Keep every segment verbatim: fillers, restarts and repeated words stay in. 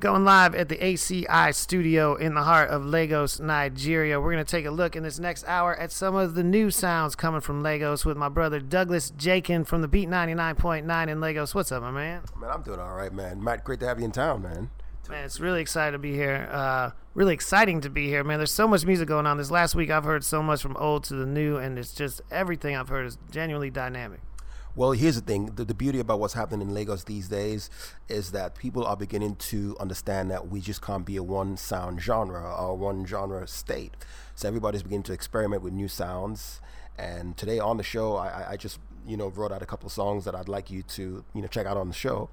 Going live at the A C I studio in the heart of Lagos, Nigeria. We're going to take a look in this next hour at some of the new sounds coming from Lagos with my brother Douglas Jaken from the Beat ninety-nine point nine in Lagos. What's up, my man? Man, I'm doing all right, man. Matt, great to have you in town, man. Man, it's really excited to be here. Uh, really exciting to be here, man. There's so much music going on. This last week I've heard so much from old to the new, and it's just everything I've heard is genuinely dynamic. Well, here's the thing. The, the beauty about what's happening in Lagos these days is that people are beginning to understand that we just can't be a one-sound genre or one genre state. So everybody's beginning to experiment with new sounds. And today on the show, I, I just, you know, wrote out a couple of songs that I'd like you to, you know, check out on the show.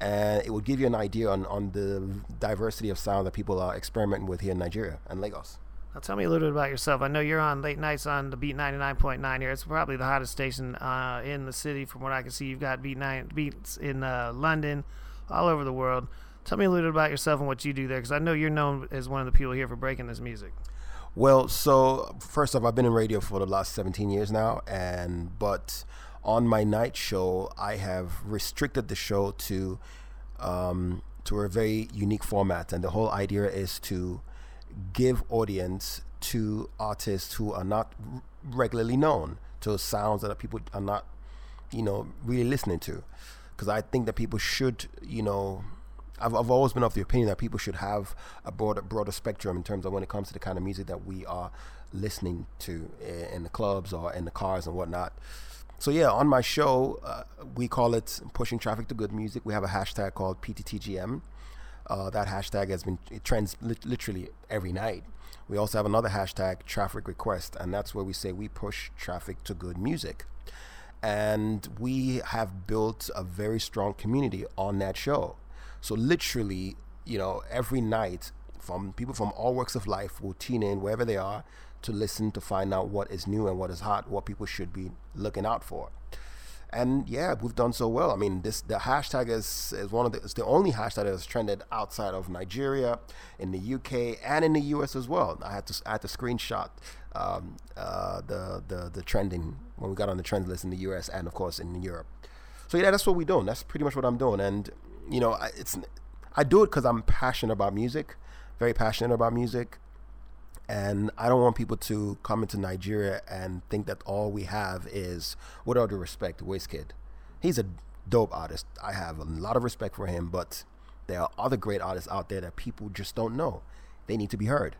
And it will give you an idea on, on the diversity of sound that people are experimenting with here in Nigeria and Lagos. Now, tell me a little bit about yourself. I know you're on late nights on the Beat ninety-nine point nine here. It's probably the hottest station uh, in the city from what I can see. You've got Beat nine, Beats in uh, London, all over the world. Tell me a little bit about yourself and what you do there, because I know you're known as one of the people here for breaking this music. Well, so first off, I've been in radio for the last seventeen years now, and but on my night show, I have restricted the show to, um, to a very unique format, and the whole idea is to give audience to artists who are not r- regularly known, to sounds that people are not, you know, really listening to. Because I think that people should, you know, I've I've always been of the opinion that people should have a broader broader spectrum in terms of when it comes to the kind of music that we are listening to in, in the clubs or in the cars and whatnot. So yeah, on my show, uh, we call it Pushing Traffic to Good Music. We have a hashtag called P T T G M. Uh, that hashtag has been, it trends li- literally every night. We also have another hashtag, Traffic Request, and that's where we say we push traffic to good music. And we have built a very strong community on that show. So literally, you know, every night, from people from all walks of life will tune in wherever they are to listen, to find out what is new and what is hot, what people should be looking out for. And yeah, we've done so well. I mean, this the hashtag is, is one of the it's the only hashtag that has trended outside of Nigeria, in the U K, and in the U S as well. I had to I had to screenshot um, uh, the the the trending when we got on the trend list in the U S and of course in Europe. So yeah, that's what we're doing. That's pretty much what I'm doing. And you know, I, it's I do it because I'm passionate about music, very passionate about music, and I don't want people to come into Nigeria and think that all we have is, with all due respect, Wizkid. He's a dope artist. I have a lot of respect for him, but there are other great artists out there that people just don't know. They need to be heard.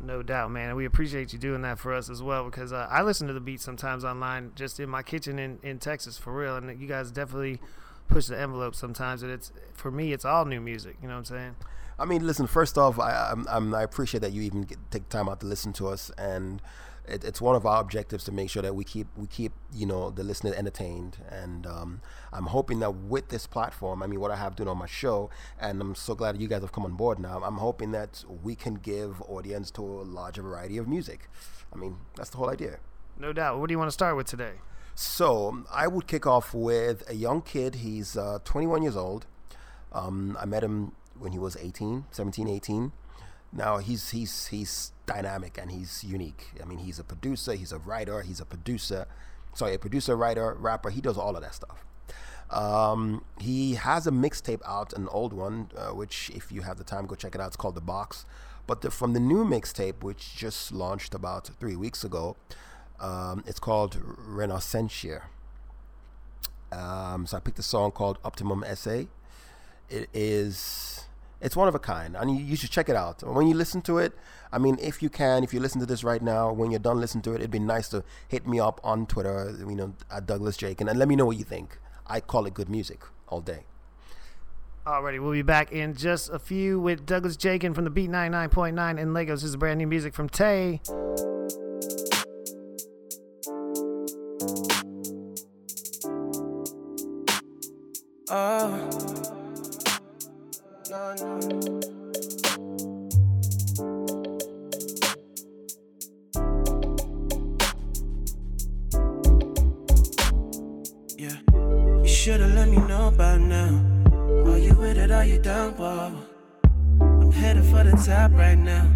No doubt, man. And we appreciate you doing that for us as well, because uh, I listen to the beat sometimes online, just in my kitchen in, in Texas, for real. And you guys definitely push the envelope sometimes. And it's, for me, it's all new music. You know what I'm saying? I mean, listen, first off, I I'm, I appreciate that you even get, take time out to listen to us, and it, it's one of our objectives to make sure that we keep, we keep you know, the listener entertained, and um, I'm hoping that with this platform, I mean, what I have doing on my show, and I'm so glad that you guys have come on board now, I'm hoping that we can give audience to a larger variety of music. I mean, that's the whole idea. No doubt. What do you want to start with today? So, I would kick off with a young kid. He's uh, twenty-one years old. Um, I met him when he was eighteen, seventeen, eighteen. Now he's he's he's dynamic and he's unique. I mean, he's a producer, he's a writer, he's a producer, sorry, a producer, writer, rapper. He does all of that stuff. Um, he has a mixtape out, an old one, uh, which if you have the time, go check it out. It's called The Box. But the, from the new mixtape, which just launched about three weeks ago, um, it's called Renaissance. Um, so I picked a song called Optimum Essay. It is... It's one of a kind, and you, you should check it out. When you listen to it, I mean, if you can, if you listen to this right now, when you're done listening to it, it'd be nice to hit me up on Twitter, you know, at Douglas Jaken, and let me know what you think. I call it good music all day. Alrighty, we'll be back in just a few with Douglas Jaken from the Beat ninety-nine point nine in Lagos. This is brand new music from Tay. Oh. No, no. Yeah, you should've let me know by now. Are you with it? Are you down? Whoa. I'm headed for the top right now.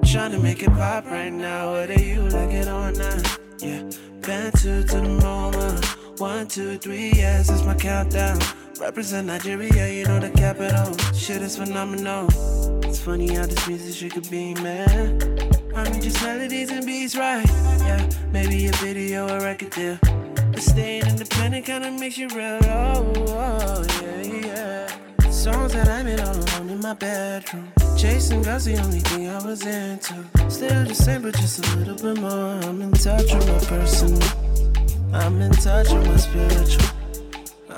Tryna make it pop right now. What are you looking on now? Yeah, back to the moment. One, two, three, yes, it's my countdown. Represent Nigeria, you know the capital. Shit is phenomenal. It's funny how this music shit could be, man. I mean, just melodies and beats, right? Yeah, maybe a video or record deal. But staying independent kinda makes you real. Oh, oh, yeah, yeah. Songs that I made all alone in my bedroom. Chasing girls, the only thing I was into. Still the same, but just a little bit more. I'm in touch with my personal. I'm in touch with my spiritual.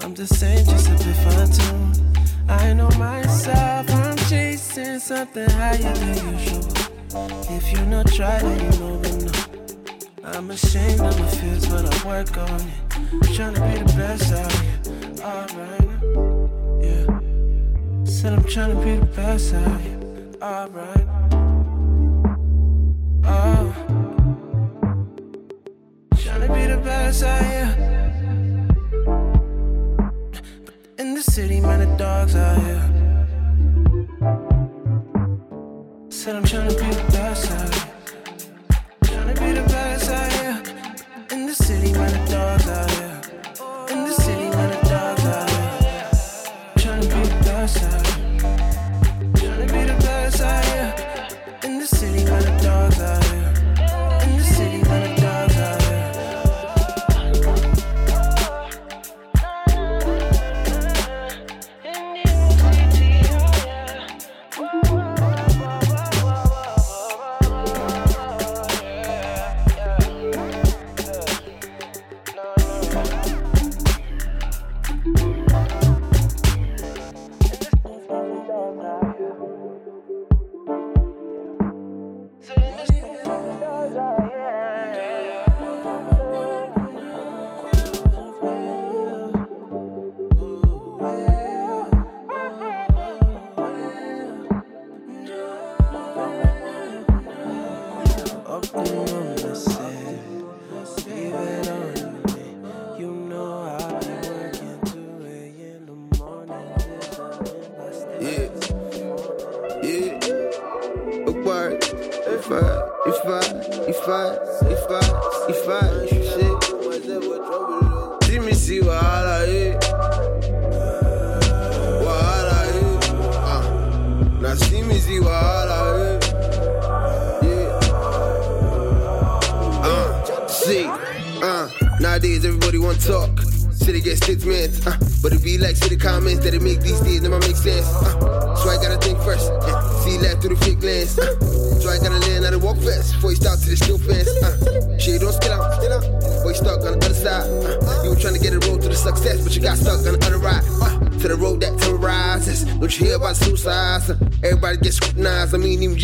I'm the same, just a bit fine-tuned. I know myself, I'm chasing something higher than usual. If you not try, then you know we know. I'm ashamed of my fears, but I work on it. Tryna be the best out here, alright. Yeah. Said I'm tryna be the best out here, alright. Oh. Tryna be the best out here. In the city, man, the dogs out here. Said I'm tryna be the best out here. Tryna be the best out here. In the city, man, the dogs out here. In the city, man, the dogs out here. Tryna be the best out here. Tryna be the best out here. In the city, man, the dogs out here. In the city, man, the dogs out here.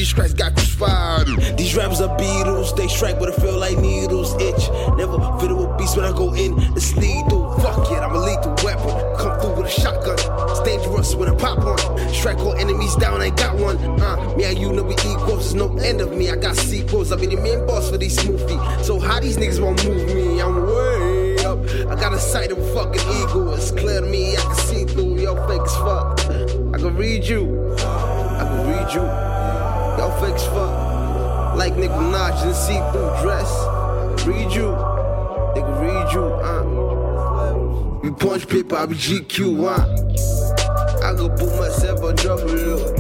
Jesus Christ got crucified. These rappers are beetles, they strike but I feel like needles. Itch, never fiddle with beats when I go in. It's lethal, fuck it, I'm a lethal weapon. Come through with a shotgun, it's dangerous with a pop on. Strike all enemies down, I ain't got one. Uh, me and you know we equals, there's no end of me. I got sequels, I be the main boss for these smoothies. So how these niggas won't move me, I'm way up. I got a sight of a fucking eagle, it's clear to me, I can see through. Yo, fake as fuck, I can read you, I can read you. Y'all fake as fuck, like Nick Minaj in a see-through dress. Read you, nigga, read you, uh. We punch paper, I be G Q, uh. I go put myself on W, W.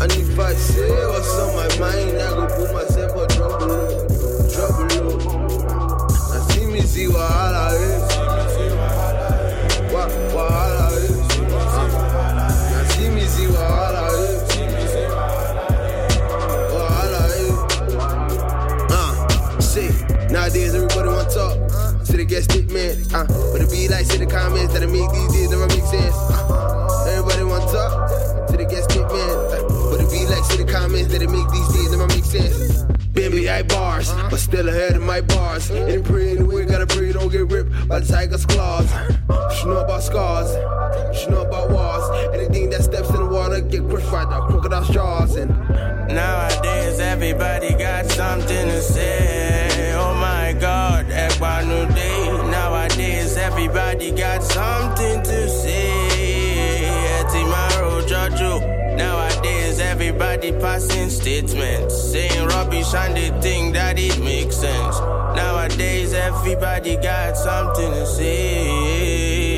And if I say what's on my mind, I go put myself on W, W. I see me see Wahala is, Wahala is. I see me see Wahala is. Nowadays everybody want to talk, so they get stick man. Uh, but it be like, see the comments that I make these days never make sense. Uh, everybody want to talk, so they get stick man. Uh, but it be like, see the comments that I make these days never make sense. Bambi I bars, but still ahead of my bars. And pray in the way, gotta pray don't get ripped by the tiger's claws. She know about scars, she know about walls. Anything that steps in the water get crushed by the crocodile jaws. And nowadays everybody got something to say. God, nowadays everybody got something to say. Tomorrow, Jojo. Nowadays everybody Everybody passing statements, saying rubbish and they think that it makes sense. Nowadays everybody got something to say.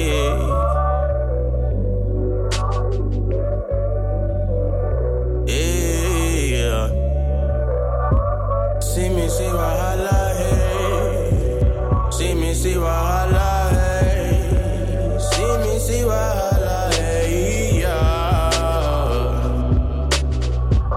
See me, see Wahala, hey. See me, see Wahala, hey. See me, see Wahala, hey, yeah.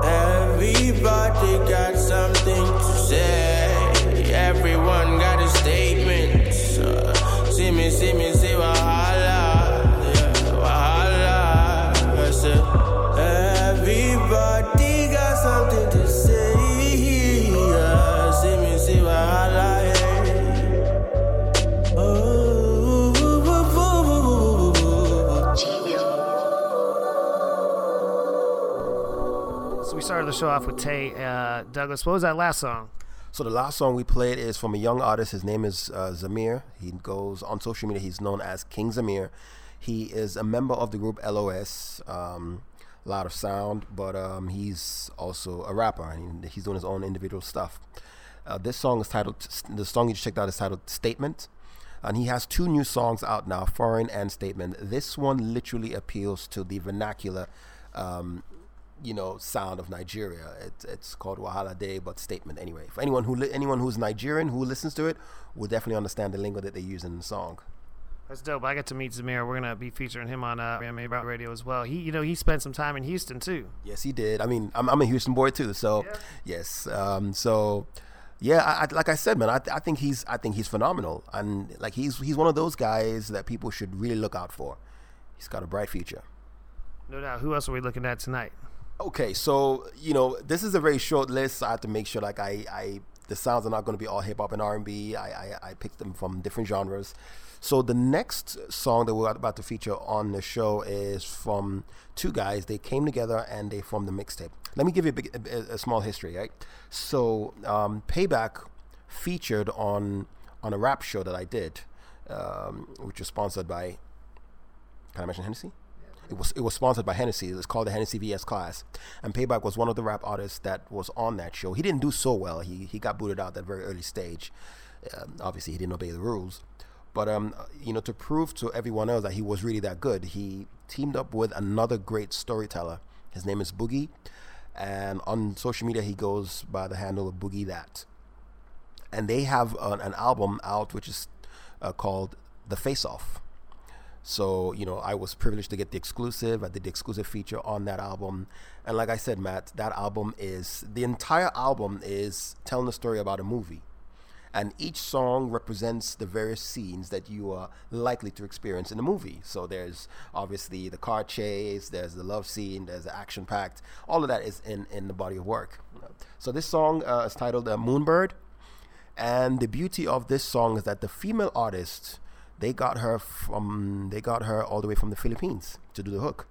Everybody got something to say. Everyone got a statement. Uh, see me, see me, see Wahala, yeah. Wahala, I said. Everybody got something to say. Started the show off with Tay. Uh, Douglas, what was that last song? So the last song we played is from a young artist. His name is uh, Zamir. He goes on social media. He's known as King Zamir. He is a member of the group L O S. Um, a lot of sound, but um, he's also a rapper. And he's doing his own individual stuff. Uh, this song is titled. The song you just checked out is titled "Statement," and he has two new songs out now, "Foreign" and "Statement." This one literally appeals to the vernacular. Um, you know, sound of Nigeria. It, it's called Wahala Day, but Statement anyway. For anyone who li- anyone who's Nigerian who listens to it will definitely understand the lingo that they use in the song. That's dope. I got to meet Zamir. We're gonna be featuring him on uh, R M A Radio as well. He, you know, he spent some time in Houston too. Yes, he did. I mean, I'm, I'm a Houston boy too. So, yeah. yes. Um, so, yeah. I, I, like I said, man, I, I think he's I think he's phenomenal, and like he's he's one of those guys that people should really look out for. He's got a bright future. No doubt. Who else are we looking at tonight? Okay, so, you know, this is a very short list. So I have to make sure, like, I, I the sounds are not going to be all hip-hop and R and B. I, I, I picked them from different genres. So the next song that we're about to feature on the show is from two guys. They came together, and they formed the mixtape. Let me give you a, big, a, a small history, right? So um, Payback featured on, on a rap show that I did, um, which was sponsored by, can I mention Hennessy? It was it was sponsored by Hennessy. It was called the Hennessy V S Class. And Payback was one of the rap artists that was on that show. He didn't do so well. He he got booted out at that very early stage. Um, obviously, he didn't obey the rules. But, um, you know, to prove to everyone else that he was really that good, he teamed up with another great storyteller. His name is Boogie. And on social media, he goes by the handle of Boogie That. And they have an, an album out, which is uh, called The Face Off. So, you know, I was privileged to get the exclusive. I did the exclusive feature on that album. And like I said, Matt, that album is, the entire album is telling a story about a movie. And each song represents the various scenes that you are likely to experience in the movie. So there's obviously the car chase, there's the love scene, there's the action-packed. All of that is in, in the body of work. So this song uh, is titled uh, Moonbird. And the beauty of this song is that the female artist... They got her from they got her all the way from the Philippines to do the hook.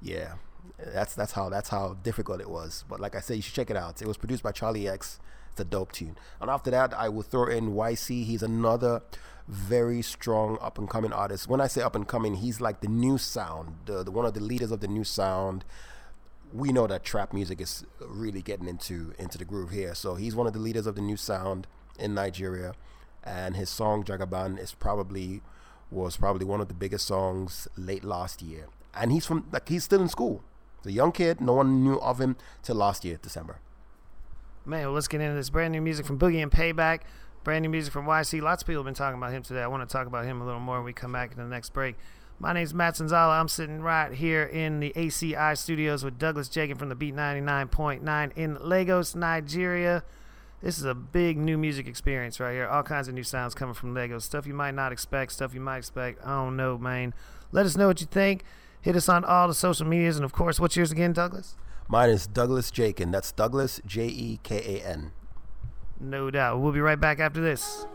Yeah, that's that's how that's how difficult it was. But like I said, you should check it out. It was produced by Charlie X. It's a dope tune. And after that, I will throw in Y C. He's another very strong up and coming artist. When I say up and coming, he's like the new sound, the, the one of the leaders of the new sound. We know that trap music is really getting into into the groove here. So he's one of the leaders of the new sound in Nigeria. And his song Jagaban is probably was probably one of the biggest songs late last year. And he's from like he's still in school. He's a young kid. No one knew of him till last year, December. Man, well, let's get into this brand new music from Boogie and Payback. Brand new music from Y C. Lots of people have been talking about him today. I want to talk about him a little more when we come back in the next break. My name's Matt Sanzala. I'm sitting right here in the A C I studios with Douglas Jaken from the Beat ninety-nine point nine in Lagos, Nigeria. This is a big new music experience right here. All kinds of new sounds coming from Lagos. Stuff you might not expect, stuff you might expect. I don't know, man. Let us know what you think. Hit us on all the social medias. And, of course, what's yours again, Douglas? Mine is Douglas Jaken. That's Douglas, J E K A N. No doubt. We'll be right back after this.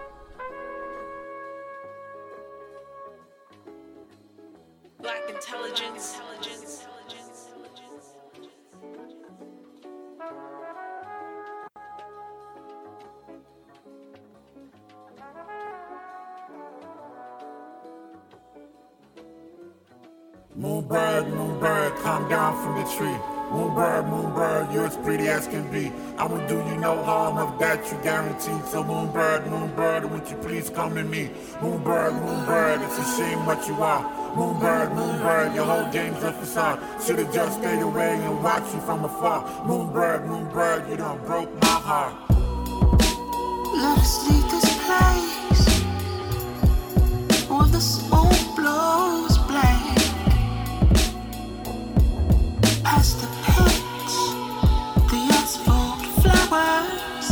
Black intelligence. Moonbird, Moonbird, come down from the tree. Moonbird, Moonbird, you're as pretty as can be. I will do you no harm, of that you guaranteed. So Moonbird, Moonbird, would you please come to me? Moonbird, Moonbird, it's a shame what you are. Moonbird, Moonbird, your whole game's a facade. Should've just stayed away and watched you from afar. Moonbird, Moonbird, you done broke my heart. Let's leave this place. All this old blows blank. Past the pitch, the asphalt flowers,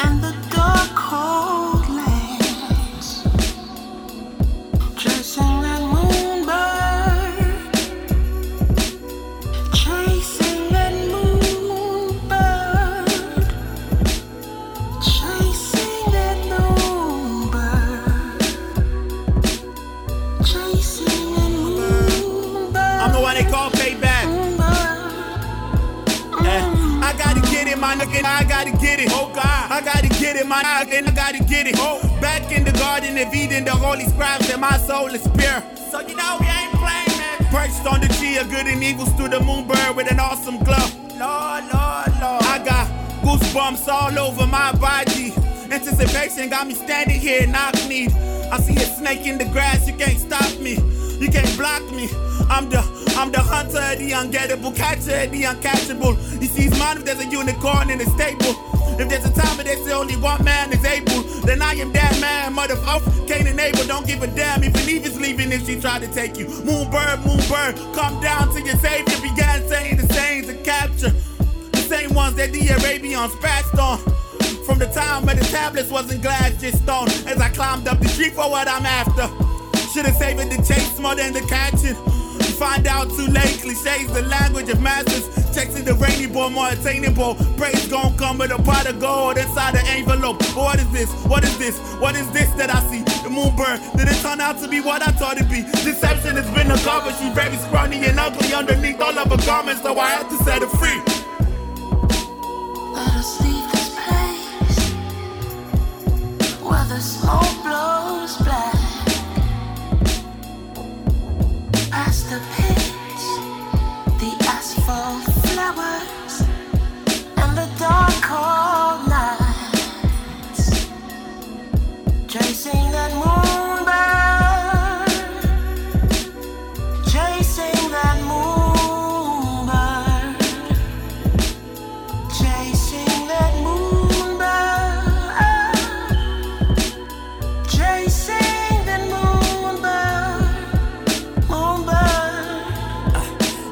and the dark cold lanes. Chasing that moonbird, chasing that moonbird, chasing that moonbird, chasing that moonbird. I'm the one they call Payback. I gotta get it, my nigga, I gotta get it. Oh God, I gotta get it, my nigga, I gotta get it. Oh, back in the garden of Eden, the holy scribes, and my soul is pure. So you know we ain't playing, man. Perched on the tree of good and evils through the moonbird with an awesome glow. Lord, Lord, Lord. I got goosebumps all over my body. Anticipation got me standing here knock-kneed. I see a snake in the grass, you can't stop me. You can't block me. I'm the, I'm the hunter, the ungettable, catcher, the uncatchable. He sees mine if there's a unicorn in the stable. If there's a time where there's only one man is able, then I am that man, motherfucker. Cain and Abel, don't give a damn even Eve is leaving if she tried to take you. Moonbird, Moonbird, come down to your savior. Began saying the saints to capture the same ones that the Arabians scratched on. From the time when the tablets wasn't glass, just stone. As I climbed up the tree for what I'm after. Should've saved the chase more than the catching. Find out too late, cliches, the language of masters. Checks in the rainy boy, more attainable. Praise gon' come with a pot of gold inside the envelope. What is this? What is this? What is this that I see? The moonbird, did it turn out to be what I thought it'd be? Deception has been uncovered. She's very scrawny and ugly underneath all of her garments, so I had to set her free. Let us leave this place where the smoke blows black. Past the pitch, the asphalt flowers, and the dark cold nights, chasing that moonbird, chasing that moonbird, chasing that moonbird, chasing.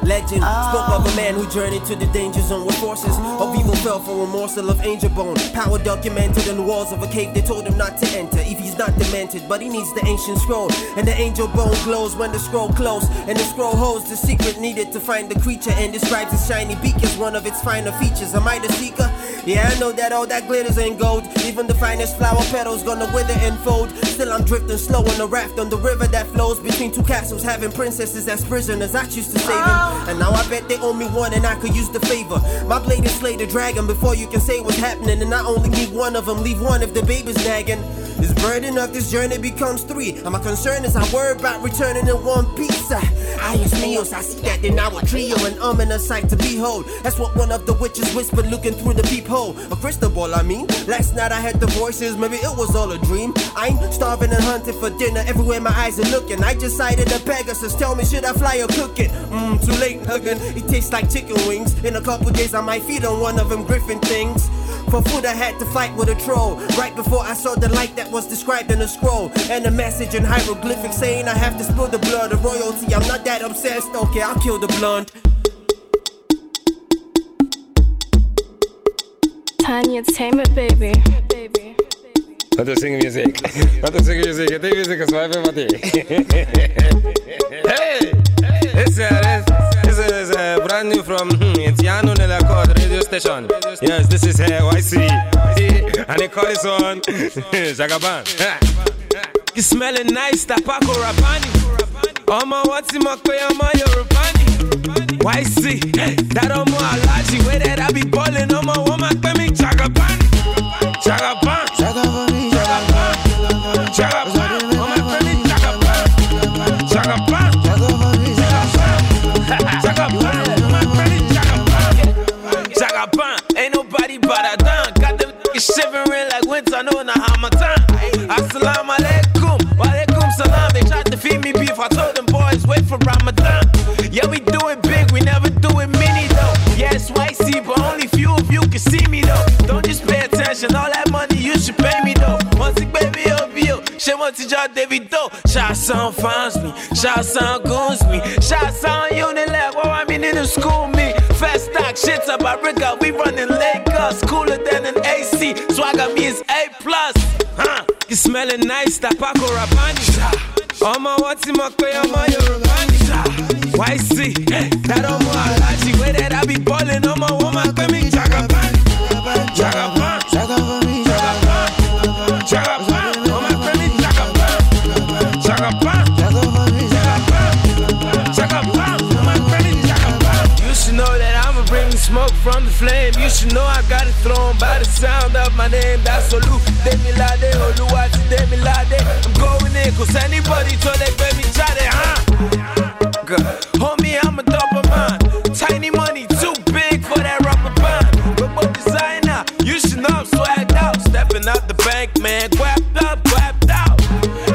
Legend spoke of a man who journeyed to the danger zone with forces of evil fell for a morsel of angel bone. Power documented in the walls of a cave. They told him not to enter if he's not demented, but he needs the ancient scroll. And the angel bone glows when the scroll closes, and the scroll holds the secret needed to find the creature and describes its shiny beak as one of its finer features. Am I the seeker? Yeah, I know that all that glitters ain't gold. Even the finest flower petals gonna wither and fold. Still I'm drifting slow on a raft on the river that flows between two castles, having princesses as prisoners. I choose to save him. And now I bet they owe me one and I could use the favor. My blade is slay the dragon before you can say what's happening. And I only need one of them, leave one if the baby's nagging. This burden of this journey becomes three. And my concern is I worry about returning in one piece. I use meals, I see that in our trio. An ominous sight to behold. That's what one of the witches whispered looking through the peephole. A crystal ball, I mean. Last night I had the voices, maybe it was all a dream. I'm starving and hunting for dinner, everywhere my eyes are looking. I just sighted a Pegasus, tell me should I fly or cook it? Mmm, too late hugging, it tastes like chicken wings. In a couple days I might feed on one of them griffin things. For food I had to fight with a troll, right before I saw the light that was described in a scroll. And a message in hieroglyphics saying I have to spill the blood of royalty. I'm not that obsessed, okay, I'll kill the blonde. Tanya, tame it, baby. Let us sing music. Let us sing music. The music is my favorite. Hey! This is, this is uh, brand new from Tiano Nella Code radio station. Yes, this is uh, Y C. And they call this on Jagaban. You smelling nice, Tapako Rapani. Oma Watsimako Yama Yorubani. Y C. That Oma Alaji, where that I be balling, Oma Woma Kemi Jagaban. Jagaban. Jagaban. Jagaban. Jagaban. Oma Kemi Jagaban. Jagaban. Jagaban. Jagaban. Jagaban. I know na Hamatan. Assalamu alaikum, wa alaikum salam. They tried to feed me beef, I told them boys, wait for Ramadan. Yeah, we do it big, we never do it mini though. Yeah, it's Y C, but only few of you can see me though. Don't just pay attention, all that money you should pay me though. Once it baby, oh, be yo. She wants to y'all, Davido. Shots on finds me, shots on goons me, shots on Unilag, oh, I mean, in the school me. Fast stock, shit's about Riga, we running Lakers, cooler than an A C, swagger means A plus, huh? You smelling nice, that Paco Rabanne. All my what's in my way, all my Yorubani. Y C, that on Amalaji, way that I be ballin', all my woman coming, Jagaban, Jagaban, Jagaban, Jagaban, Jagaban, all my coming, Jagaban, Jagaban, Jagaban, Jagaban, all my coming, Jagaban. You should know that smoke from the flame, you should know I got it thrown by the sound of my name. That's Olu, Demilade, Oluwati, Demilade. I'm going in, cause anybody told they pay me jade, huh? Good. Homie, I'm a double man. Tiny money, too big for that rubber band. But what designer, you should know I'm swagged out. Stepping out the bank, man, guapped up, guapped out.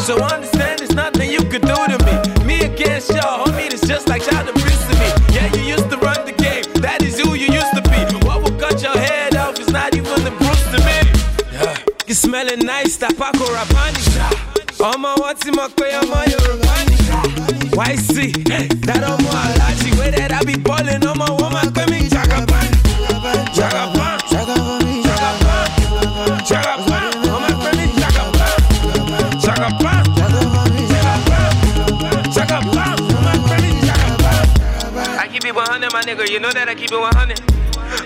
So understand there's nothing you could do to me. Me against y'all, homie, it's just like y'all the priest to me. Yeah, you used to run the game, that is who you used to be. What would cut your head off is not even the Bruce to me. Yeah. You smelling nice, that Paco Rabanne. All my what's in my way, all my Yorubani. Y C, that on Amalaji, way that I be ballin', all my woman coming, Jagaban, Jagaban, Jagaban, Jagaban, Jagaban, all my coming, Jagaban, Jagaban, Jagaban, Jagaban. Keep it one hundred, my nigga. You know that I keep it one hundred.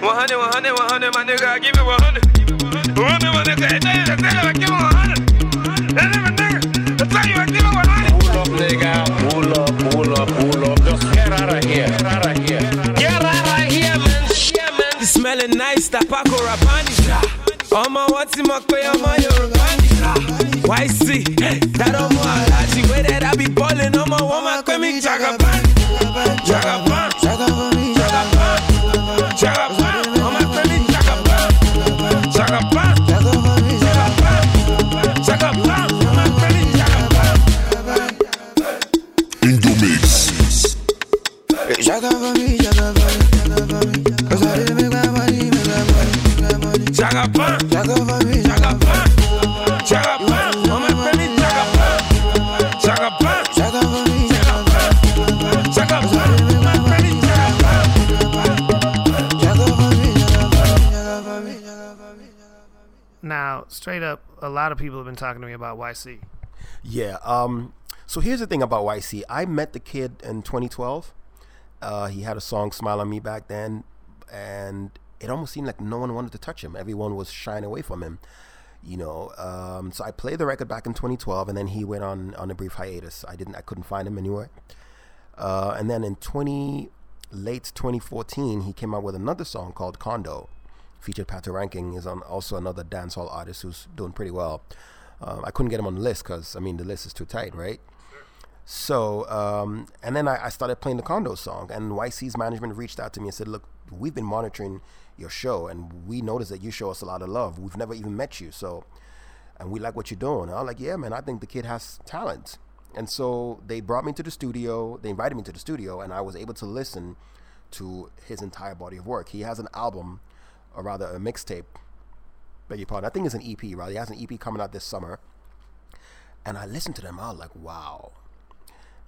one hundred, one hundred, one hundred, my nigga. I keep it one hundred. one hundred, my nigga. I tell you, I tell you, I keep it one hundred. I never, nigga. I tell you, I keep it one hundred. Pull up, nigga. Pull up, pull up, pull up. Just get out of here. Get out of here. Get out of here, man. Yeah, man. You smelling nice, that Paco Rabanne. All my what's in my way, all my Yorubani. Y C, that on Amalaji. Way that I be ballin', all my woman coming, Jagaban. Jagaban. Jagaban, Jagaban, Jagaban, all my friends Jagaban, Jagaban, Jagaban, Jagaban, all my friends Jagaban. In the mix. Jagaban, Jagaban, Jagaban, Jagaban, Jagaban, Jagaban, Jagaban, all my friends Jagaban, Jagaban, Jagaban, Jagaban, Jagaban. Now, straight up, a lot of people have been talking to me about Y C. Yeah. Um, so here's the thing about Y C. I met the kid in twenty twelve. Uh, he had a song, Smile on Me, back then. And it almost seemed like no one wanted to touch him. Everyone was shying away from him, you know. Um, so I played the record back in twenty twelve, and then he went on, on a brief hiatus. I didn't. I couldn't find him anywhere. Uh, and then in twenty, late twenty fourteen, he came out with another song called Condo. Featured Patoranking, is on also another dancehall artist who's doing pretty well. Um, I couldn't get him on the list because, I mean, the list is too tight, right? Sure. So, um, and then I, I started playing the Condo song, and Y C's management reached out to me and said, look, we've been monitoring your show, and we noticed that you show us a lot of love. We've never even met you, so, and we like what you're doing. And I was like, yeah, man, I think the kid has talent. And so they brought me to the studio, they invited me to the studio, and I was able to listen to his entire body of work. He has an album, or rather a mixtape, beg your pardon, I think it's an E P, rather. He has an E P coming out this summer. And I listened to them, I was like, wow.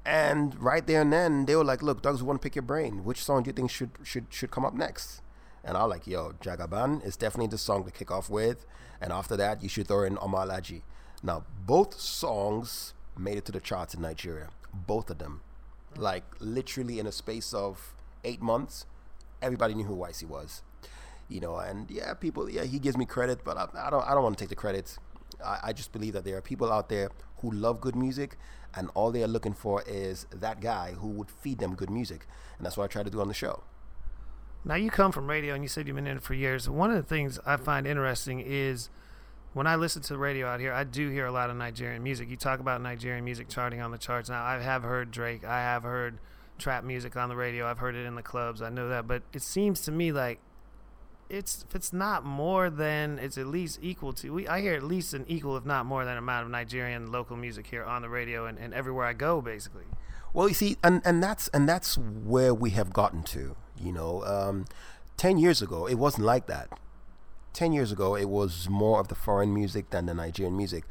And right there and then, they were like, look, Douglas, we want to pick your brain. Which song do you think should should should come up next? And I was like, yo, Jagaban is definitely the song to kick off with. And after that, you should throw in Amalaji. Now, both songs made it to the charts in Nigeria. Both of them. Like, literally in a space of eight months, everybody knew who Y C was. You know, and yeah, people, yeah, he gives me credit, but I, I don't I don't want to take the credit. I, I just believe that there are people out there who love good music, and all they are looking for is that guy who would feed them good music. And that's what I try to do on the show. Now, you come from radio, and you said you've been in it for years. One of the things I find interesting is when I listen to the radio out here, I do hear a lot of Nigerian music. You talk about Nigerian music charting on the charts. Now, I have heard Drake. I have heard trap music on the radio. I've heard it in the clubs. I know that. But it seems to me like it's if it's not more than, it's at least equal to, we I hear at least an equal, if not more than, amount of Nigerian local music here on the radio and, and everywhere I go, basically. Well, you see, and, and that's and that's where we have gotten to. You know, um, ten years ago, it wasn't like that. Ten years ago, it was more of the foreign music than the Nigerian music.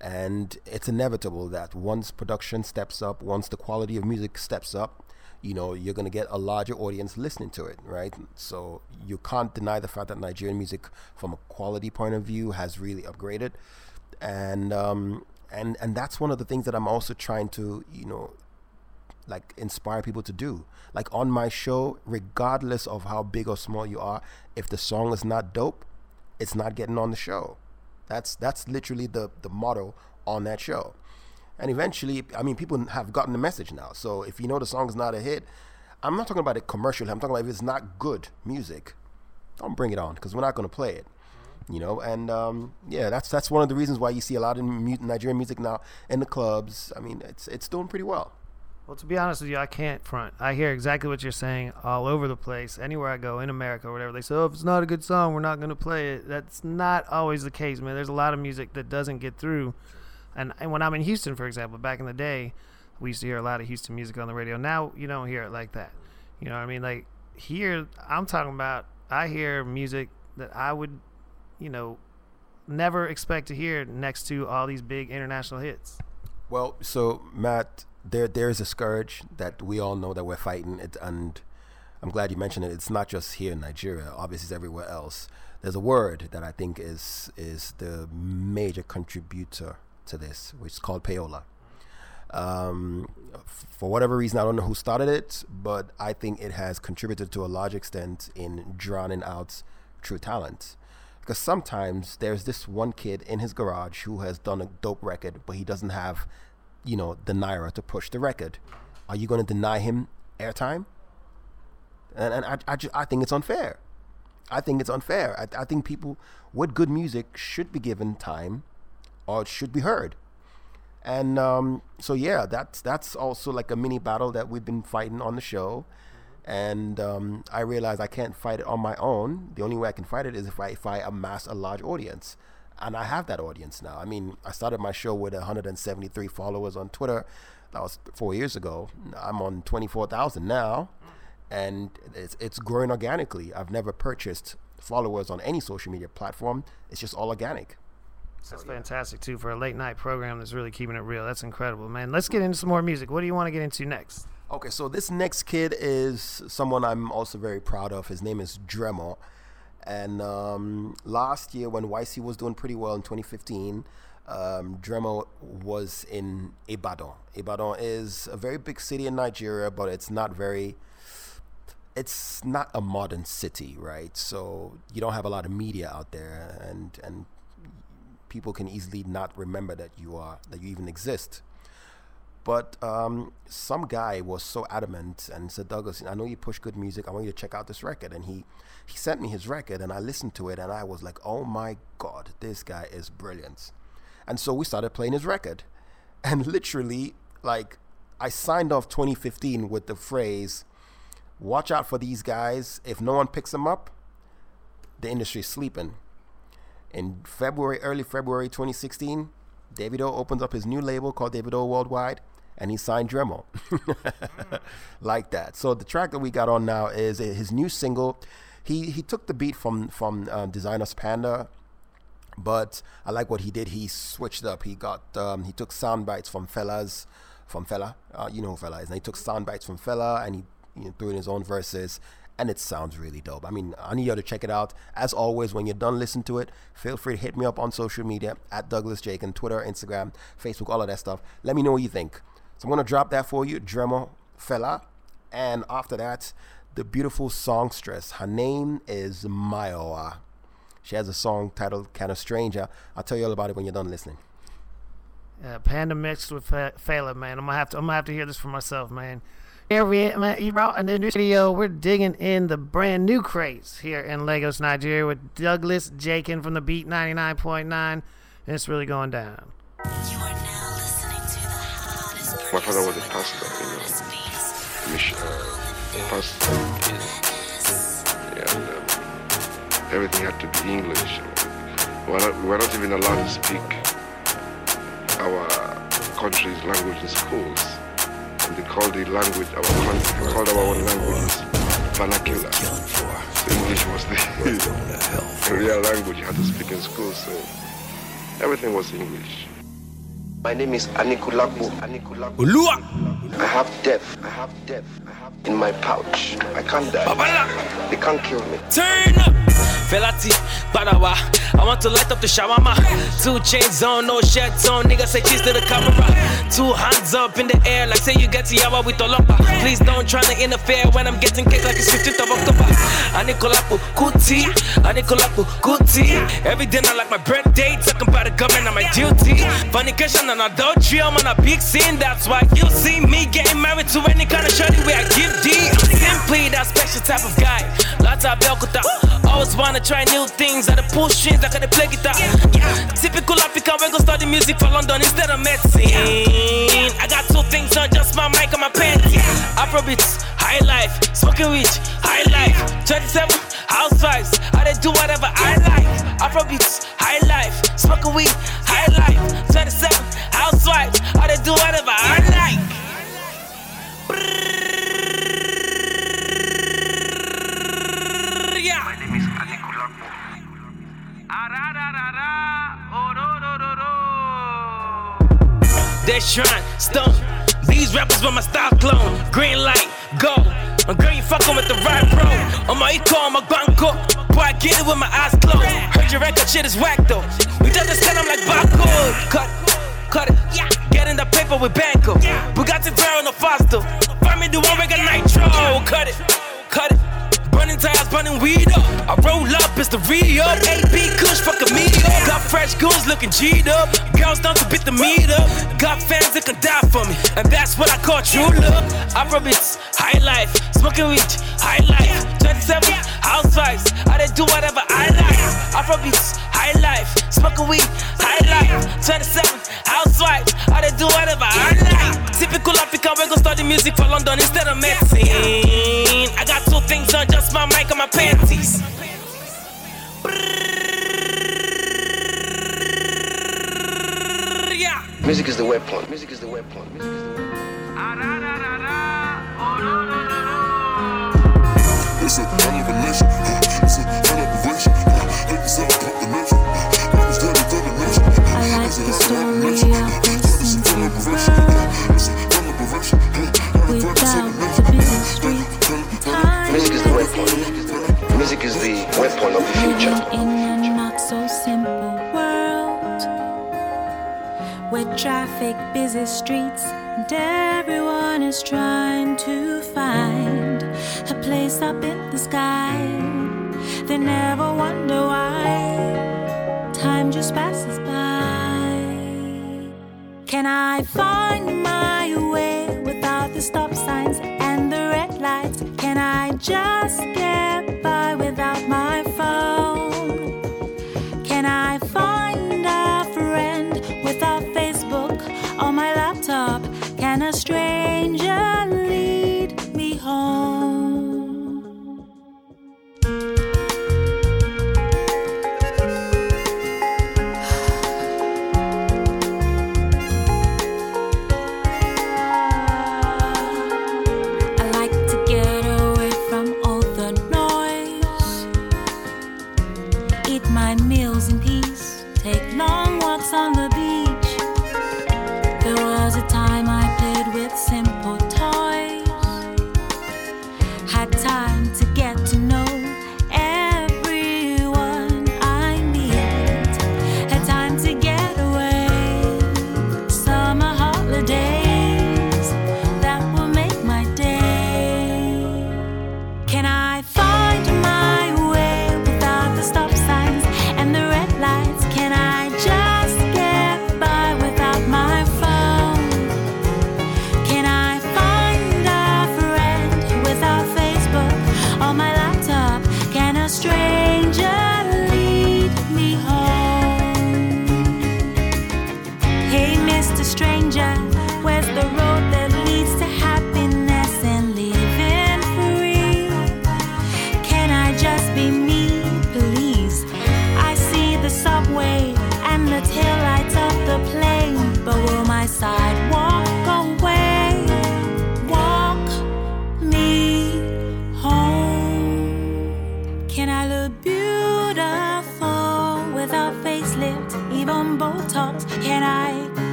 And it's inevitable that once production steps up, once the quality of music steps up, you know, you're going to get a larger audience listening to it, right? So you can't deny the fact that Nigerian music, from a quality point of view, has really upgraded. And um, and and that's one of the things that I'm also trying to, you know, like inspire people to do. Like on my show, regardless of how big or small you are, if the song is not dope, it's not getting on the show. That's that's literally the, the motto on that show. And eventually, I mean, people have gotten the message now. So if you know the song's not a hit, I'm not talking about it commercially. I'm talking about if it's not good music, don't bring it on, because we're not going to play it. You know, and um, yeah, that's that's one of the reasons why you see a lot of mu- Nigerian music now in the clubs. I mean, it's it's doing pretty well. Well, to be honest with you, I can't front. I hear exactly what you're saying all over the place. Anywhere I go, in America or whatever, they say, oh, if it's not a good song, we're not going to play it. That's not always the case, man. There's a lot of music that doesn't get through. And, and when I'm in Houston, for example, back in the day, we used to hear a lot of Houston music on the radio. Now you don't hear it like that. You know what I mean? Like here, I'm talking about, I hear music that I would, you know, never expect to hear next to all these big international hits. Well, so Matt, there there is a scourge that we all know that we're fighting, it, and I'm glad you mentioned it. It's not just here in Nigeria. Obviously, it's everywhere else. There's a word that I think is is the major contributor to this, which is called payola. Um, f- for whatever reason, I don't know who started it, but I think it has contributed to a large extent in drowning out true talent. Because sometimes there's this one kid in his garage who has done a dope record, but he doesn't have, you know, the naira to push the record. Are you going to deny him airtime? And, and I, I, just, I think it's unfair. I think it's unfair. I, I think people with good music should be given time, or it should be heard. And um, so, yeah, that's that's also like a mini battle that we've been fighting on the show. And um, I realize I can't fight it on my own. The only way I can fight it is if I, if I amass a large audience. And I have that audience now. I mean, I started my show with one hundred seventy-three followers on Twitter. That was four years ago. I'm on twenty-four thousand now. And it's, it's growing organically. I've never purchased followers on any social media platform. It's just all organic. So, that's yeah. fantastic, too, for a late-night program that's really keeping it real. That's incredible, man. Let's get into some more music. What do you want to get into next? Okay, so this next kid is someone I'm also very proud of. His name is Dremo. And um, last year, when Y C was doing pretty well in twenty fifteen, um, Dremo was in Ibadan. Ibadan is a very big city in Nigeria, but it's not very... It's not a modern city, right? So you don't have a lot of media out there, and... and people can easily not remember that you are, that you even exist. But um, some guy was so adamant and said, Douglas, I know you push good music. I want you to check out this record. And he, he sent me his record, and I listened to it, and I was like, oh my God, this guy is brilliant. And so we started playing his record. And literally, like, I signed off twenty fifteen with the phrase, watch out for these guys. If no one picks them up, the industry's sleeping. In February, early February twenty sixteen, Davido opens up his new label called Davido Worldwide, and he signed Dremo. Like that. So the track that we got on now is his new single. He he took the beat from, from uh, Designer's Panda, but I like what he did. He switched up. He got um, he took sound bites from Fela's, from Fela. Uh, you know who Fela is. And he took sound bites from Fela, and he you know, threw in his own verses. And it sounds really dope. I mean, I need you to check it out. As always, when you're done listening to it, feel free to hit me up on social media at Douglas Jaken, Twitter, Instagram, Facebook, all of that stuff. Let me know what you think. So I'm going to drop that for you, Dremo, Fela. And after that, the beautiful songstress. Her name is Mayowa. She has a song titled Kind of Stranger. I'll tell you all about it when you're done listening. Uh, Panda mixed with Fela, man. I'm going to have to, I'm gonna have to hear this for myself, man. Here we are, man. You brought in the new video. We're digging in the brand new craze here in Lagos, Nigeria, with Douglas Jaken from the Beat ninety-nine point nine, and it's really going down. You are now listening to the hottest. My father was a pastor, you know, mission, uh, pastor, yeah, and, um, everything had to be English. We're not, we're not even allowed to speak our country's language in schools. And they called the language, our country, called our own language vernacular. So English was the, the real language you had to speak in school, so everything was English. My name is Anikulapo. Anikulapo. I have death. I have death. I have in my pouch. I can't die. Babala. They can't kill me. Turn up. Velati, Badawa. I want to light up the shawarma. Two chains on, no shirts on. Nigga say cheese to the camera. Two hands up in the air like say you get to Yawa with Olompa. Please don't try to interfere when I'm getting cake like it's fifteenth of October. Anikulapo Kuti. Anikulapo Kuti. Every dinner like my birthday. Talking about the government and my duty. Fornication and adultery, I'm on a big scene. That's why you see me getting married to any kind of shorty where I give D. Simply that special type of guy. Lots of belkuta. Always wanna try new things. I the pull strings, I can play guitar. Yeah. Typical African, we go study music for London instead of medicine. I got two things on, just my mic and my pen. Afrobeats, high life. Smoking weed, high life. thirty-seven, house vibes. I done do whatever I like. Afrobeats, high life. Smoking weed, high life. thirty-seven, house vibes. I done do whatever I like. My name is Anikulapo. They're shrine, stone. These rappers with my style clone. Green light, go. My girl, you fucking with the right bro. On my eco, on my banco. Boy, I get it with my eyes closed. Heard your record shit is whack though. We just understand I'm like barcode. Cut, cut it. Yeah. Get in the paper with Banco. Yeah. Bugatti Veyron or Foster. Find me the one with a nitro. Cut it, cut it. Burning tires, burning weed up. I roll up, it's the re-up. A B Kush, fuckin' me up. Got fresh goons looking G'd up. Girls done to beat the meat up. Got fans that can die for me. And that's what I call true love. Afrobeats, high life. Smoking weed, high life. twenty-seven, house vibes. I done do whatever I like. Afrobeats, high life. Smoking weed, high life. twenty-seven, house vibes. I done do whatever I like. Typical African, we gon' study music for London instead of medicine. I got two things on, just my mic and my panties. Yeah. Music is the weapon. Music is the weapon. Music is the weapon. It's a revelation. It's a revelation. It's a revelation. It's a revelation. It's a revelation. It's a revelation. It's a revelation. Without the ministry. Music is the weapon. Music is the weapon of the future. In a not so simple world, where traffic, busy streets, and everyone is trying to find a place up in the sky. They never wonder why time just passes by. Can I find my way without the stop signs and the red lights? Can I just get by without my phone? Can I find a friend without Facebook or my laptop? Can a stranger lead me home? On the beach, there was a time I played with simple toys. Had time to get to know everyone I meet. Had time to get away. Summer holidays that will make my day. Can I find my way without the stop signs and the red lights? Can I? Facebook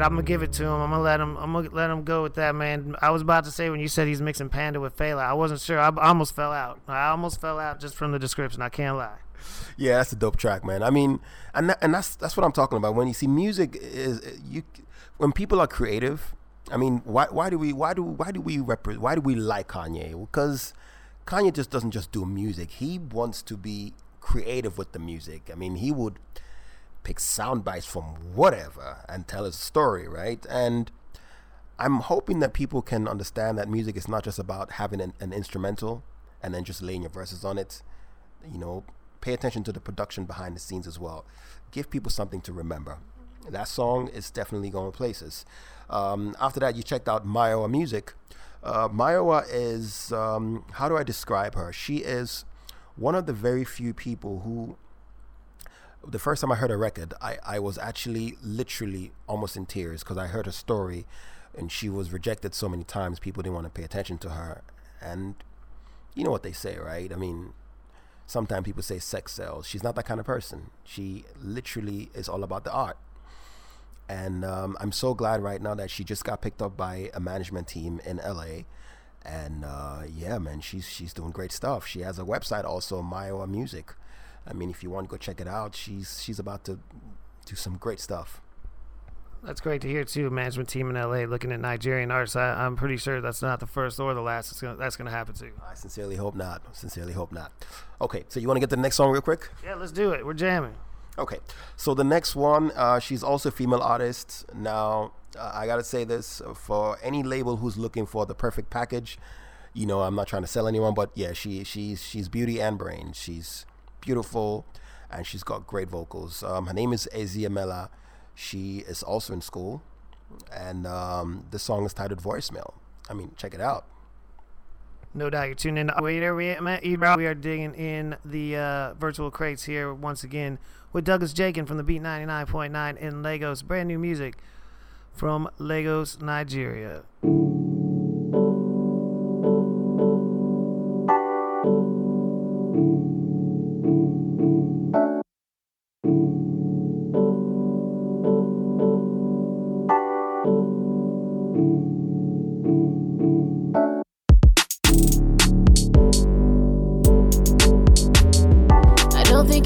right, I'm gonna give it to him. I'm gonna let him. I'm gonna let him go with that, man. I was about to say when you said he's mixing Panda with Fela, I wasn't sure. I almost fell out. I almost fell out just from the description. I can't lie. Yeah, that's a dope track, man. I mean, and that, and that's that's what I'm talking about. When you see music is you, when people are creative. I mean, why why do we why do why do we repre- why do we like Kanye? Because Kanye just doesn't just do music. He wants to be creative with the music. I mean, he would pick sound bites from whatever and tell his story, right? And I'm hoping that people can understand that music is not just about having an, an instrumental and then just laying your verses on it. You know, pay attention to the production behind the scenes as well. Give people something to remember. That song is definitely going places. Um, after that, you checked out Mayowa Music. Uh, Mayowa is, um, how do I describe her? She is one of the very few people who, the first time I heard her record, I, I was actually literally almost in tears because I heard her story and she was rejected so many times. People didn't want to pay attention to her. And you know what they say, right? I mean, sometimes people say sex sells. She's not that kind of person. She literally is all about the art. And um, I'm so glad right now that she just got picked up by a management team in L A. And uh, yeah, man, she's she's doing great stuff. She has a website also, Myowa Music. I mean, if you want to go check it out, she's she's about to do some great stuff. That's great to hear too. Management team in L A looking at Nigerian artists. I, I'm pretty sure that's not the first or the last. It's gonna, that's going to happen too. I sincerely hope not. Sincerely hope not. Okay, so you want to get to the next song real quick? Yeah, let's do it. We're jamming. Okay, so the next one, uh, she's also a female artist. Now, uh, I got to say this, for any label who's looking for the perfect package, you know, I'm not trying to sell anyone, but yeah, she she's, she's beauty and brains. She's beautiful, and she's got great vocals. Um, her name is Azia Mela. She is also in school, and um, the song is titled Voicemail. I mean, check it out. No doubt you're tuning in to Waiter. We are digging in the uh, virtual crates here once again with Douglas Jaken from the Beat ninety-nine point nine in Lagos. Brand new music from Lagos, Nigeria. I don't think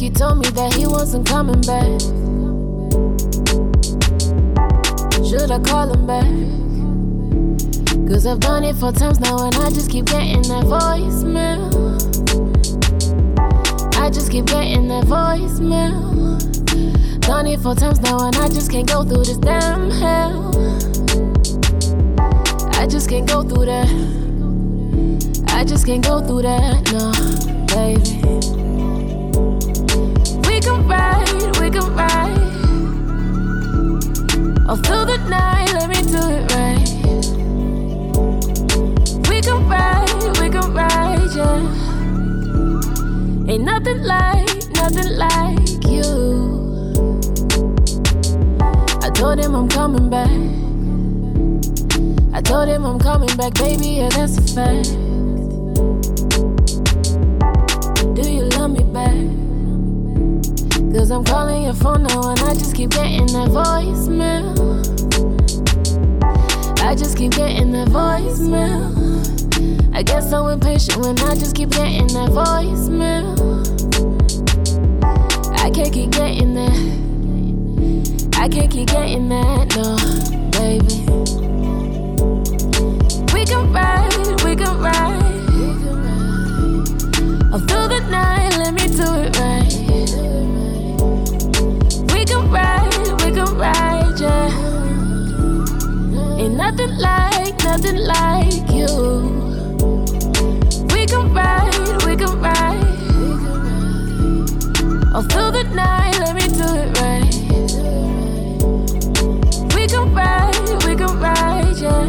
he told me that he wasn't coming back. Should I call him back? Cause I've done it four times now and I just keep getting that voicemail. I just keep getting that voicemail. Done it four times now and I just can't go through this damn hell. I just can't go through that. I just can't go through that, no, baby. We can ride, we can ride all through the night, let me do it right. We can ride, we can ride, yeah. Ain't nothing like, nothing like you. I told him I'm coming back. I told him I'm coming back, baby, yeah, that's a fact. Cause I'm calling your phone now and I just keep getting that voicemail. I just keep getting that voicemail. I guess I'm impatient when I just keep getting that voicemail. I can't keep getting that. I can't keep getting that, no, baby. We can ride, we can ride all through the night, let me do it right. Right, yeah. Ain't nothing like, nothing like you. We can ride, we can ride all through the night, let me do it right. We can ride, we can ride, yeah.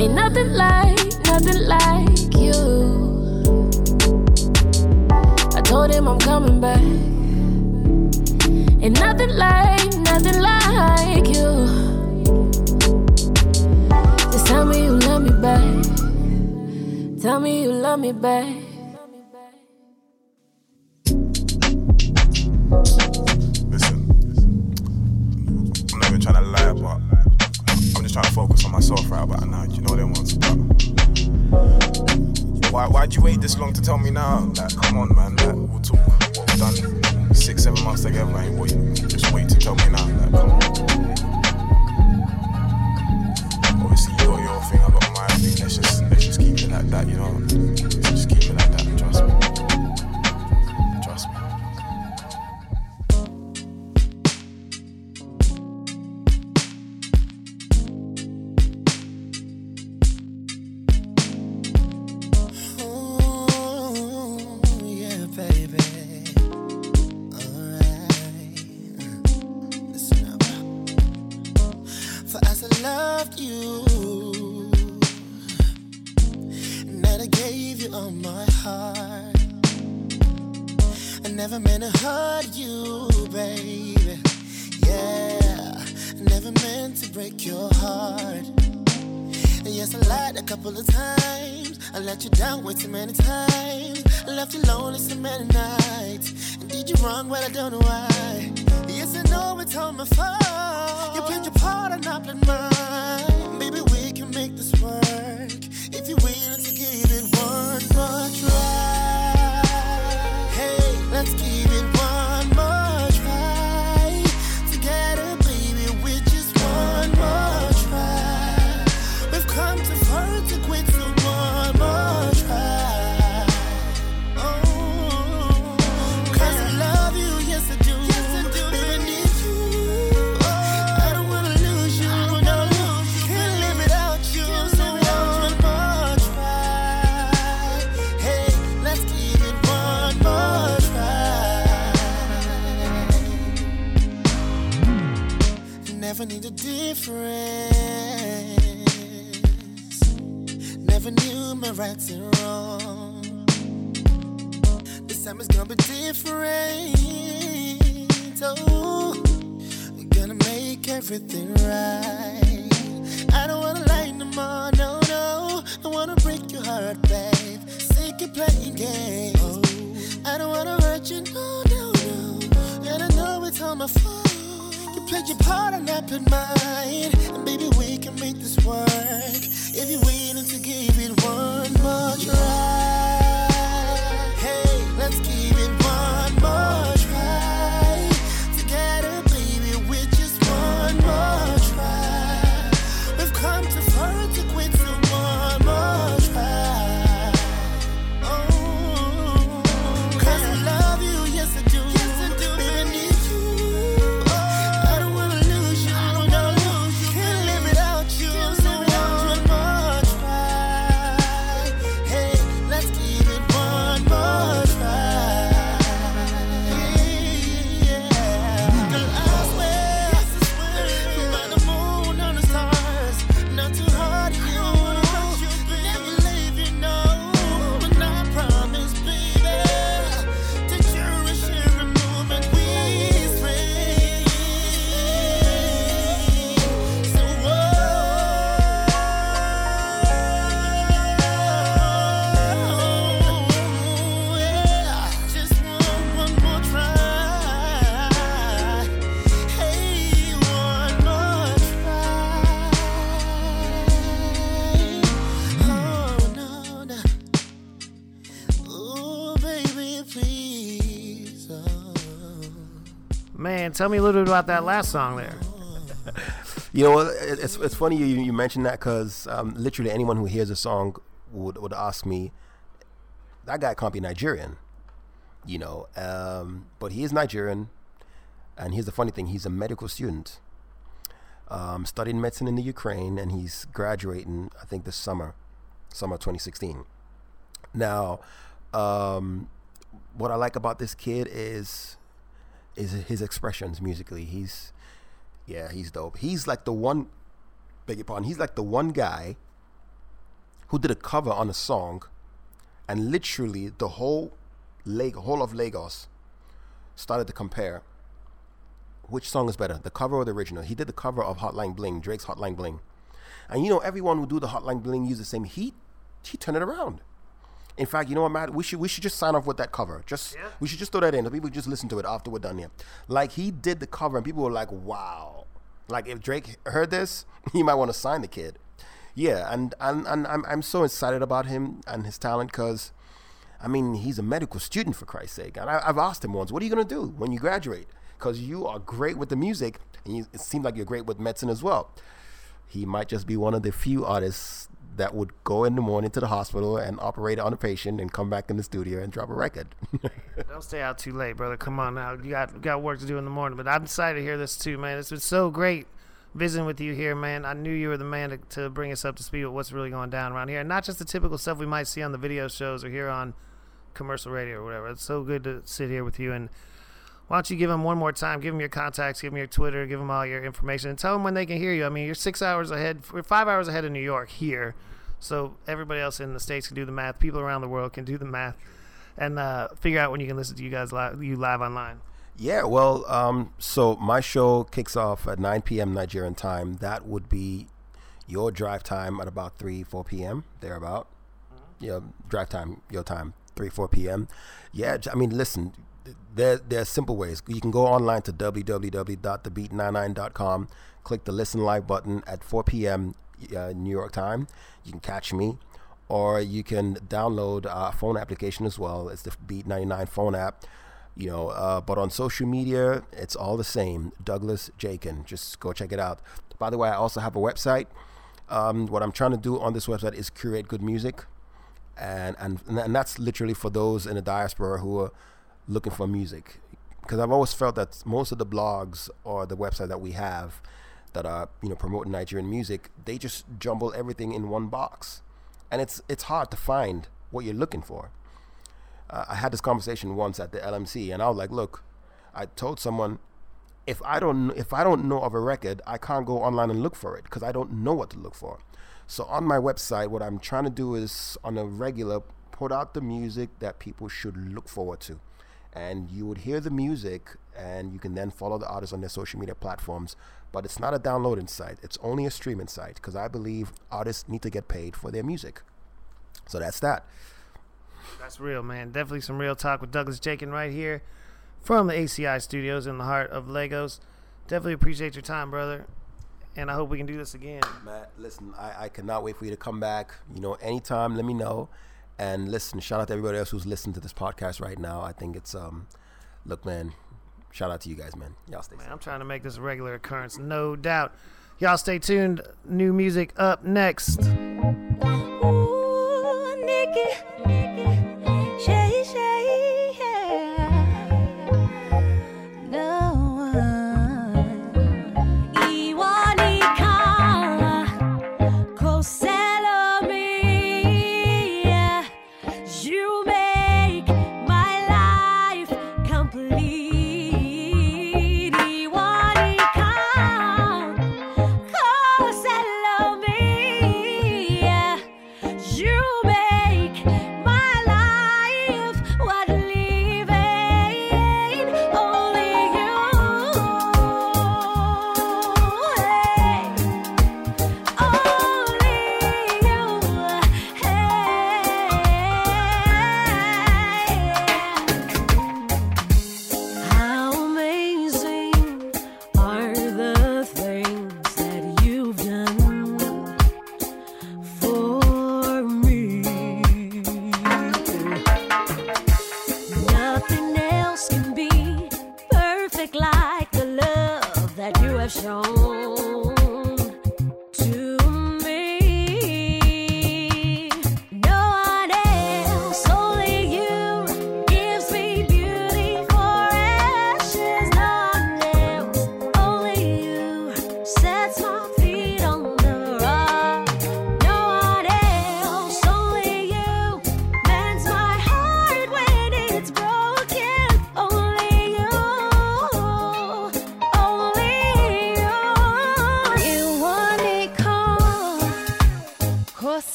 Ain't nothing like, nothing like you. I told him I'm coming back. Ain't nothing like, nothing like you. Just tell me you love me back. Tell me you love me back. right about now. You know they want to pop. Why, why'd you wait this long to tell me now? Like, come on, man. Like, we'll talk. What we've done six, seven months together. Like, what you just wait to tell me now? Like, come on. Obviously, you got your thing. I got my thing. Let's just, let's just keep it like that. You know, let's just keep it like that. Trust me. Tell me a little bit about that last song there. You know, it's it's funny you, you mentioned that because um, literally anyone who hears a song would, would ask me, that guy can't be Nigerian, you know. Um, but he is Nigerian, and here's the funny thing. He's a medical student, um, studying medicine in the Ukraine, and he's graduating, I think, this summer, summer twenty sixteen. Now, um, what I like about this kid is... is his expressions musically. He's, yeah, he's dope. He's like the one, beg your pardon, he's like the one guy who did a cover on a song, and literally the whole Lag- whole of Lagos started to compare which song is better, the cover or the original. He did the cover of Hotline Bling, Drake's Hotline Bling. And you know, everyone who do the Hotline Bling use the same heat, he turned it around. In fact, you know what, Matt? We should we should just sign off with that cover. Just yeah. We should just throw that in. The people just listen to it after we're done here. Like, he did the cover, and people were like, "Wow!" Like, if Drake heard this, he might want to sign the kid. yeah, and, and, and I'm I'm so excited about him and his talent because, I mean, he's a medical student, for Christ's sake. And I, I've asked him once, what are you going to do when you graduate? Because you are great with the music, and you, it seems like you're great with medicine as well. He might just be one of the few artists that would go in the morning to the hospital and operate on a patient and come back in the studio and drop a record. Don't stay out too late, brother. Come on now. You got got work to do in the morning. But I'm excited to hear this too, man. It's been so great visiting with you here, man. I knew you were the man to, to bring us up to speed with what's really going down around here. And not just the typical stuff we might see on the video shows or here on commercial radio or whatever. It's so good to sit here with you. And why don't you give them one more time? Give them your contacts. Give them your Twitter. Give them all your information. And tell them when they can hear you. I mean, you're six hours ahead. We're five hours ahead of New York here. So everybody else in the States can do the math. People around the world can do the math and uh, figure out when you can listen to you guys live, you live online. Yeah, well, um, so my show kicks off at nine p.m. Nigerian time. That would be your drive time at about three, four p.m., thereabout. Mm-hmm. You know, drive time, your time, three, four p.m. Yeah, I mean, listen. There, there are simple ways. You can go online to w w w dot the beat ninety-nine dot com, click the Listen Live button at four p.m. Uh, New York time. You can catch me, or you can download our phone application as well. It's the Beat ninety-nine phone app. You know, uh, but on social media, it's all the same. Douglas Jaken. Just go check it out. By the way, I also have a website. Um, what I'm trying to do on this website is curate good music, and and and that's literally for those in the diaspora who are looking for music, because I've always felt that most of the blogs or the website that we have that are, you know, promoting Nigerian music, they just jumble everything in one box, and it's it's hard to find what you're looking for. Uh, I had this conversation once at the L M C, and I was like, look, I told someone, if I don't if I don't know of a record, I can't go online and look for it because I don't know what to look for. So on my website, what I'm trying to do is on a regular put out the music that people should look forward to. And you would hear the music, and you can then follow the artists on their social media platforms. But it's not a downloading site. It's only a streaming site, because I believe artists need to get paid for their music. So that's that. That's real, man. Definitely some real talk with Douglas Jaken right here from the A C I studios in the heart of Lagos. Definitely appreciate your time, brother. And I hope we can do this again. Matt, listen, I, I cannot wait for you to come back. You know, anytime, let me know. And listen, shout out to everybody else who's listening to this podcast right now. I think it's, um, look, man, shout out to you guys, man. Y'all stay tuned. I'm trying to make this a regular occurrence, no doubt. Y'all stay tuned. New music up next. Ooh, Nikki, Nikki, Shay, Shay, yeah. No one. Iwanika, Kose.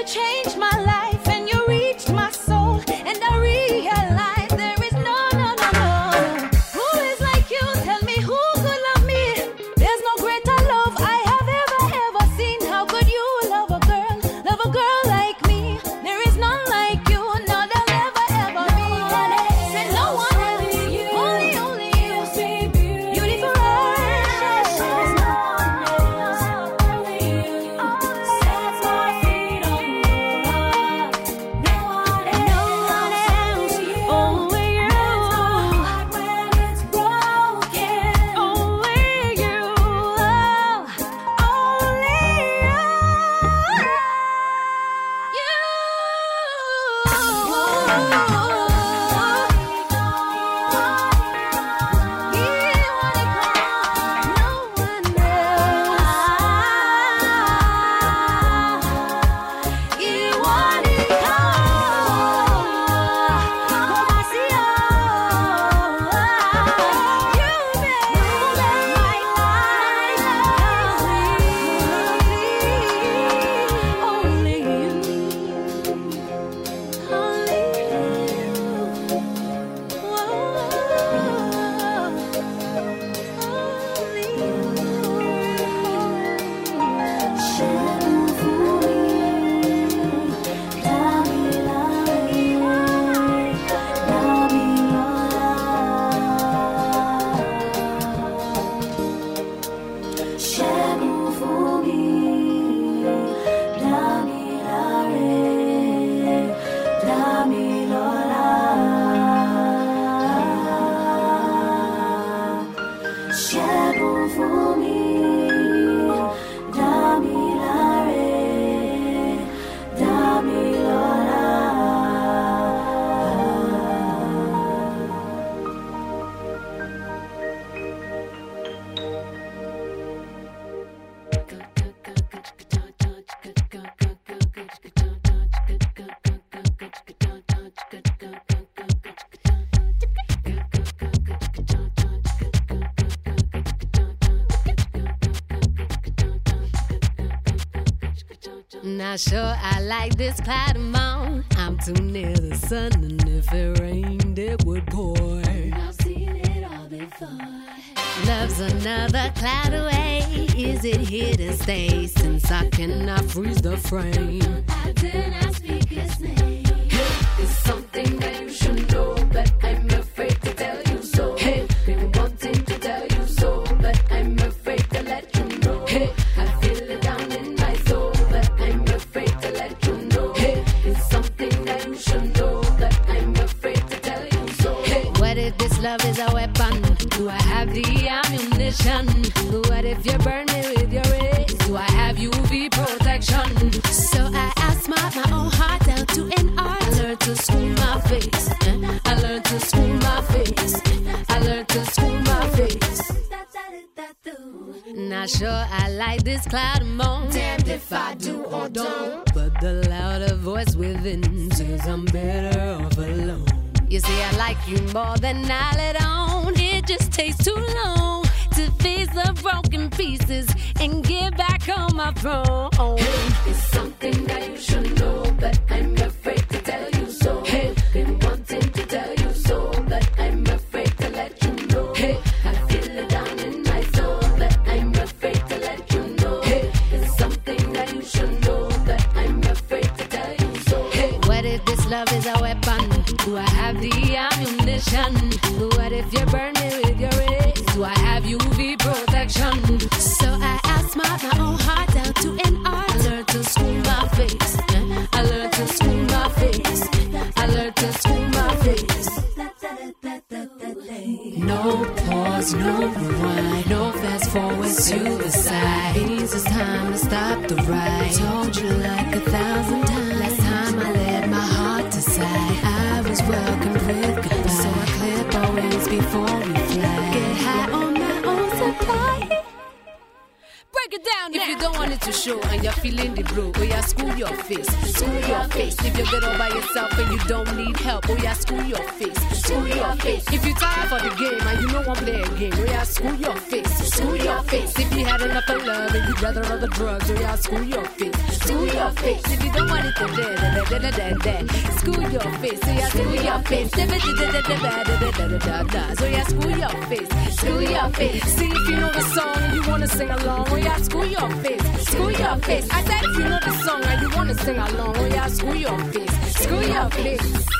you changed my life and you reached my soul, and I realized there is no, no, no, no. Who is like you? Tell me who could love me? There's no greater love I have ever, ever seen. How could you love a girl, love a girl like me? There is none like you, no, there'll never, ever be. Said no one else, only, only you. You live forever. There's no one else, only you. Set my feet on the rock. No one else, only you. That's my heart when it's broken. Only you, only Not sure I like this cloud mound. I'm too near the sun, and if it rained, it would pour. I've seen it all before. Love's another cloud away. Is it here to stay? Since I cannot freeze the frame, I dare not speak his name. Hey, it's something that you should know, but I'm afraid to tell you so. Hey, been wanting to tell you so, but I'm afraid to let you know. Hey, I feel it down in my soul, but I'm afraid to let you know. Hey, it's something that you should know, but I'm afraid to tell you so. Hey, what if this love is a weapon? Do I have the ammunition? What if you burn me with your rays? Do I have U V protection? So I asked my, my own heart out to an art. I learned to school my face. I learned to school my face. I learned to school my face. Not sure I like this cloud moan. Damned if I do or don't. But the louder voice within says I'm better off alone. You see, I like you more than I let on. It just takes too long to fix the broken pieces and get back on my throne. Hey, it's something that you should know, but I'm afraid to tell you so. Hey, been wanting to tell you so, but I'm afraid to let you know. Hey, I feel it down in my soul, but I'm afraid to let you know. Hey, it's something that you should know, but I'm afraid to tell you so. Hey, what if this love is a weapon? Do I have the ammunition? What if you burn me with your rays? Do I have U V protection? So I asked my, my own heart out to an art. I learned to school my face. I learned to school my face. I learned to school my face. No pause, no rewind, no fast forward to the side. It means it's time to stop the ride. Told you like a thousand times. Last time I let my heart decide. Was welcome with goodbye. So I clip our wings before we fly. Get high on my own supply. Break it down now. If you don't want it to show and you're feeling the brew. Oh yeah, school your face, school your face. If you're good all by yourself and you don't need help, oh yeah, school your face, school your face. If you're tired for the game and you know I'm playing game, oh yeah, school your face, school your face. If you had enough of love and you'd rather other drugs, oh yeah, school your face, school your face. If you don't want it to dead, school your face, oh yeah, school your face. So yeah, school your face, school your face. See if you know the song and you wanna sing along, oh yeah, school your face, school your face. I said if you know the song and you wanna sing along, oh yeah, school your face, school your face.